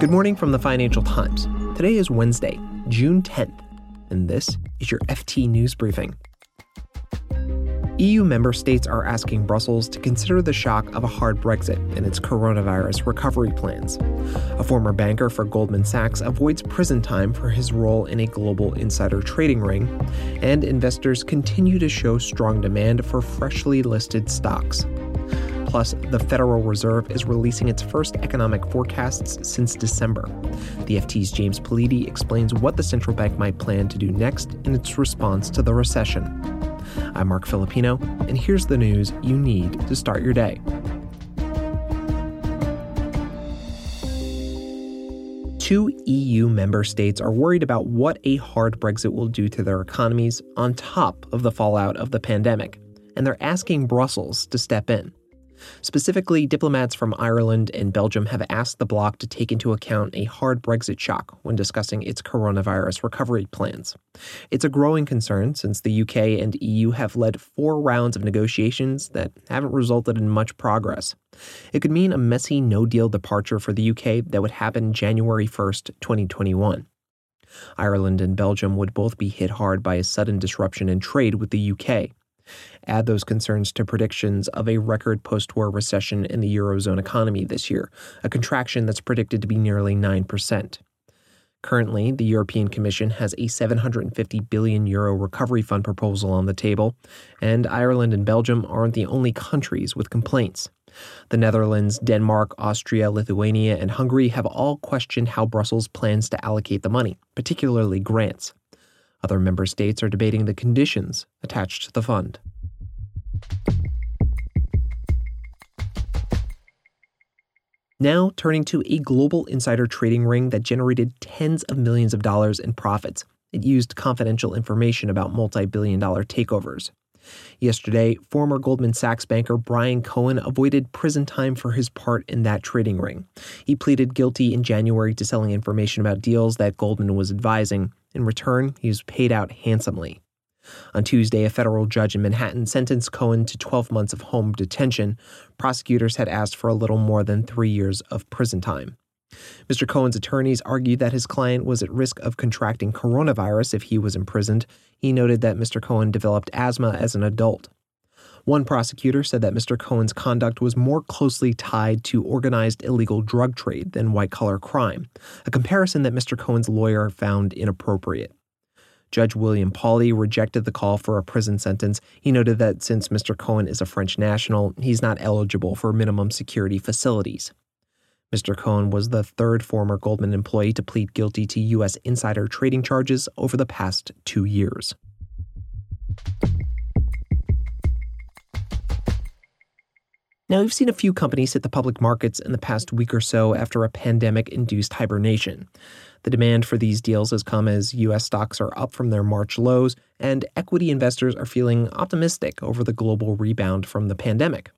Good morning from the Financial Times. Today is Wednesday, June 10th, and this is your FT News Briefing. EU member states are asking Brussels to consider the shock of a hard Brexit and its coronavirus recovery plans. A former banker for Goldman Sachs avoids prison time for his role in a global insider trading ring, and investors continue to show strong demand for freshly listed stocks. Plus, the Federal Reserve is releasing its first economic forecasts since December. The FT's James Politi explains what the central bank might plan to do next in its response to the recession. I'm Mark Filipino, and here's the news you need to start your day. Two EU member states are worried about what a hard Brexit will do to their economies on top of the fallout of the pandemic, and they're asking Brussels to step in. Specifically, diplomats from Ireland and Belgium have asked the bloc to take into account a hard Brexit shock when discussing its coronavirus recovery plans. It's a growing concern since the UK and EU have led four rounds of negotiations that haven't resulted in much progress. It could mean a messy no-deal departure for the UK that would happen January 1st, 2021. Ireland and Belgium would both be hit hard by a sudden disruption in trade with the UK. Add those concerns to predictions of a record post-war recession in the Eurozone economy this year, a contraction that's predicted to be nearly 9%. Currently, the European Commission has a €750 billion recovery fund proposal on the table, and Ireland and Belgium aren't the only countries with complaints. The Netherlands, Denmark, Austria, Lithuania, and Hungary have all questioned how Brussels plans to allocate the money, particularly grants. Other member states are debating the conditions attached to the fund. Now, turning to a global insider trading ring that generated tens of millions of dollars in profits. It used confidential information about multi-billion-dollar takeovers. Yesterday, former Goldman Sachs banker Brian Cohen avoided prison time for his part in that trading ring. He pleaded guilty in January to selling information about deals that Goldman was advising. In return, he was paid out handsomely. On Tuesday, a federal judge in Manhattan sentenced Cohen to 12 months of home detention. Prosecutors had asked for a little more than 3 years of prison time. Mr. Cohen's attorneys argued that his client was at risk of contracting coronavirus if he was imprisoned. He noted that Mr. Cohen developed asthma as an adult. One prosecutor said that Mr. Cohen's conduct was more closely tied to organized illegal drug trade than white-collar crime, a comparison that Mr. Cohen's lawyer found inappropriate. Judge William Pauley rejected the call for a prison sentence. He noted that since Mr. Cohen is a French national, he's not eligible for minimum security facilities. Mr. Cohen was the third former Goldman employee to plead guilty to U.S. insider trading charges over the past 2 years. Now, we've seen a few companies hit the public markets in the past week or so after a pandemic-induced hibernation. The demand for these deals has come as U.S. stocks are up from their March lows, and equity investors are feeling optimistic over the global rebound from the pandemic.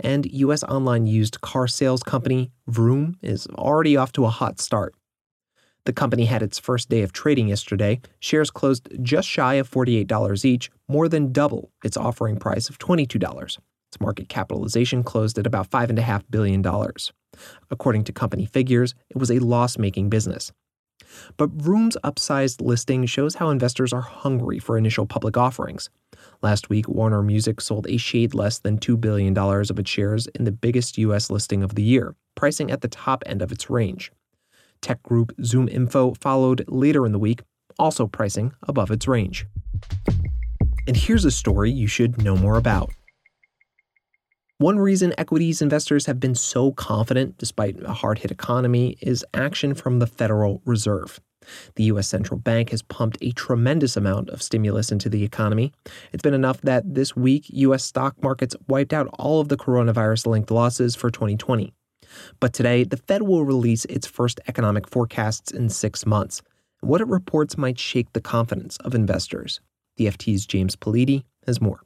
And U.S. online used car sales company Vroom is already off to a hot start. The company had its first day of trading yesterday. Shares closed just shy of $48 each, more than double its offering price of $22. Its market capitalization closed at about $5.5 billion. According to company figures, it was a loss-making business. But Vroom's upsized listing shows how investors are hungry for initial public offerings. Last week, Warner Music sold a shade less than $2 billion of its shares in the biggest U.S. listing of the year, pricing at the top end of its range. Tech group Zoom Info followed later in the week, also pricing above its range. And here's a story you should know more about. One reason equities investors have been so confident, despite a hard-hit economy, is action from the Federal Reserve. The U.S. Central Bank has pumped a tremendous amount of stimulus into the economy. It's been enough that this week, U.S. stock markets wiped out all of the coronavirus-linked losses for 2020. But today, the Fed will release its first economic forecasts in 6 months. What it reports might shake the confidence of investors. The FT's James Politi has more.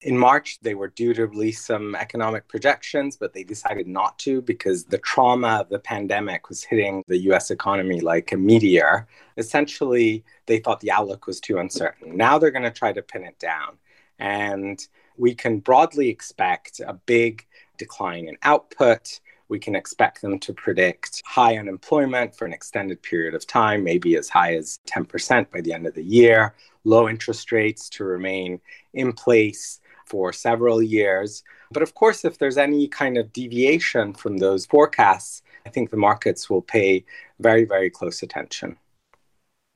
In March, they were due to release some economic projections, but they decided not to because the trauma of the pandemic was hitting the U.S. economy like a meteor. Essentially, they thought the outlook was too uncertain. Now they're going to try to pin it down. And we can broadly expect a big decline in output, we can expect them to predict high unemployment for an extended period of time, maybe as high as 10% by the end of the year, low interest rates to remain in place for several years. But of course, if there's any kind of deviation from those forecasts, I think the markets will pay very, very close attention.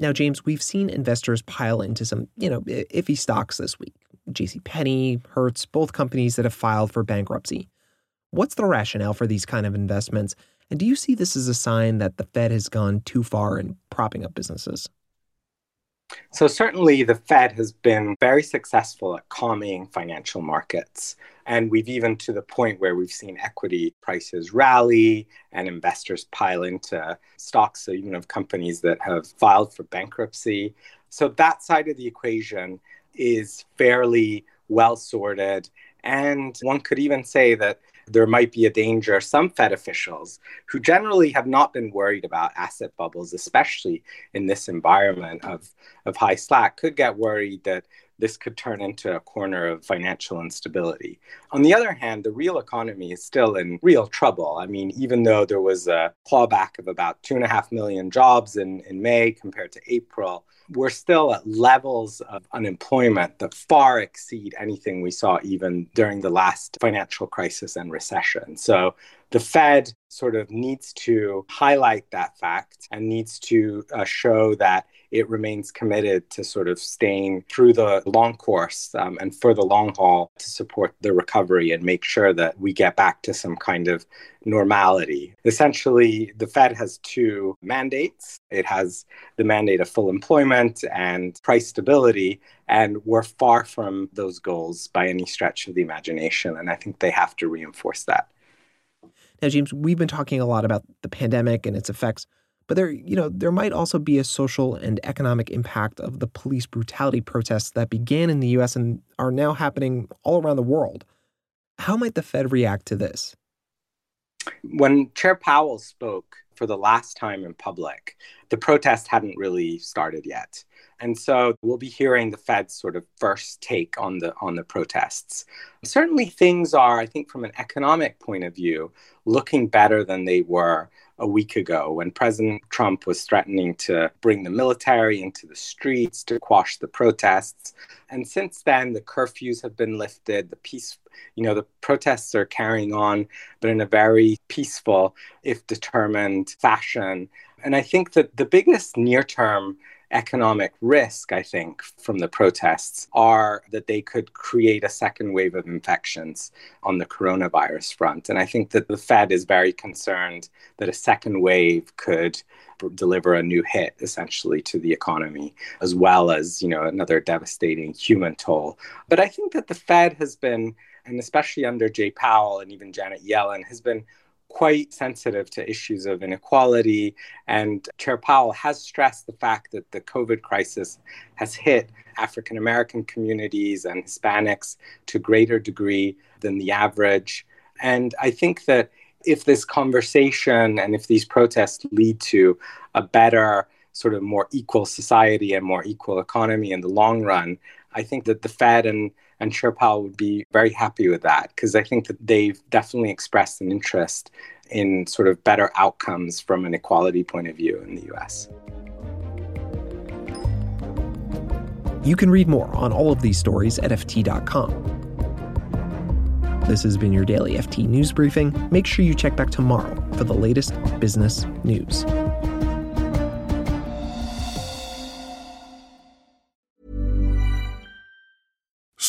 Now, James, we've seen investors pile into some, iffy stocks this week. JCPenney, Hertz, both companies that have filed for bankruptcy. What's the rationale for these kind of investments? And do you see this as a sign that the Fed has gone too far in propping up businesses? So certainly the Fed has been very successful at calming financial markets. And we've even to the point where we've seen equity prices rally and investors pile into stocks, so even of companies that have filed for bankruptcy. So that side of the equation is fairly well sorted. And one could even say that there might be a danger. Some Fed officials who generally have not been worried about asset bubbles, especially in this environment of high slack, could get worried that this could turn into a corner of financial instability. On the other hand, the real economy is still in real trouble. I mean, even though there was a clawback of about 2.5 million jobs in May compared to April, we're still at levels of unemployment that far exceed anything we saw even during the last financial crisis and recession. So the Fed sort of needs to highlight that fact and needs to show that it remains committed to sort of staying through the long course and for the long haul to support the recovery and make sure that we get back to some kind of normality. Essentially, the Fed has two mandates. It has the mandate of full employment and price stability, and we're far from those goals by any stretch of the imagination. And I think they have to reinforce that. Now, James, we've been talking a lot about the pandemic and its effects, but there might also be a social and economic impact of the police brutality protests that began in the U.S. and are now happening all around the world. How might the Fed react to this? When Chair Powell spoke for the last time in public, the protest hadn't really started yet. And so we'll be hearing the Fed's sort of first take on the protests. Certainly things are, I think, from an economic point of view, looking better than they were a week ago when President Trump was threatening to bring the military into the streets to quash the protests. And since then, the curfews have been lifted, the protests are carrying on, but in a very peaceful, if determined, fashion. And I think that the biggest near-term economic risk, I think, from the protests are that they could create a second wave of infections on the coronavirus front. And I think that the Fed is very concerned that a second wave could deliver a new hit, essentially, to the economy, as well as, another devastating human toll. But I think that the Fed has been, and especially under Jay Powell and even Janet Yellen, has been quite sensitive to issues of inequality. And Chair Powell has stressed the fact that the COVID crisis has hit African-American communities and Hispanics to a greater degree than the average. And I think that if this conversation and if these protests lead to a better, sort of more equal society and more equal economy in the long run, I think that the Fed and Chair Powell would be very happy with that, because I think that they've definitely expressed an interest in sort of better outcomes from an equality point of view in the U.S. You can read more on all of these stories at FT.com. This has been your daily FT News Briefing. Make sure you check back tomorrow for the latest business news.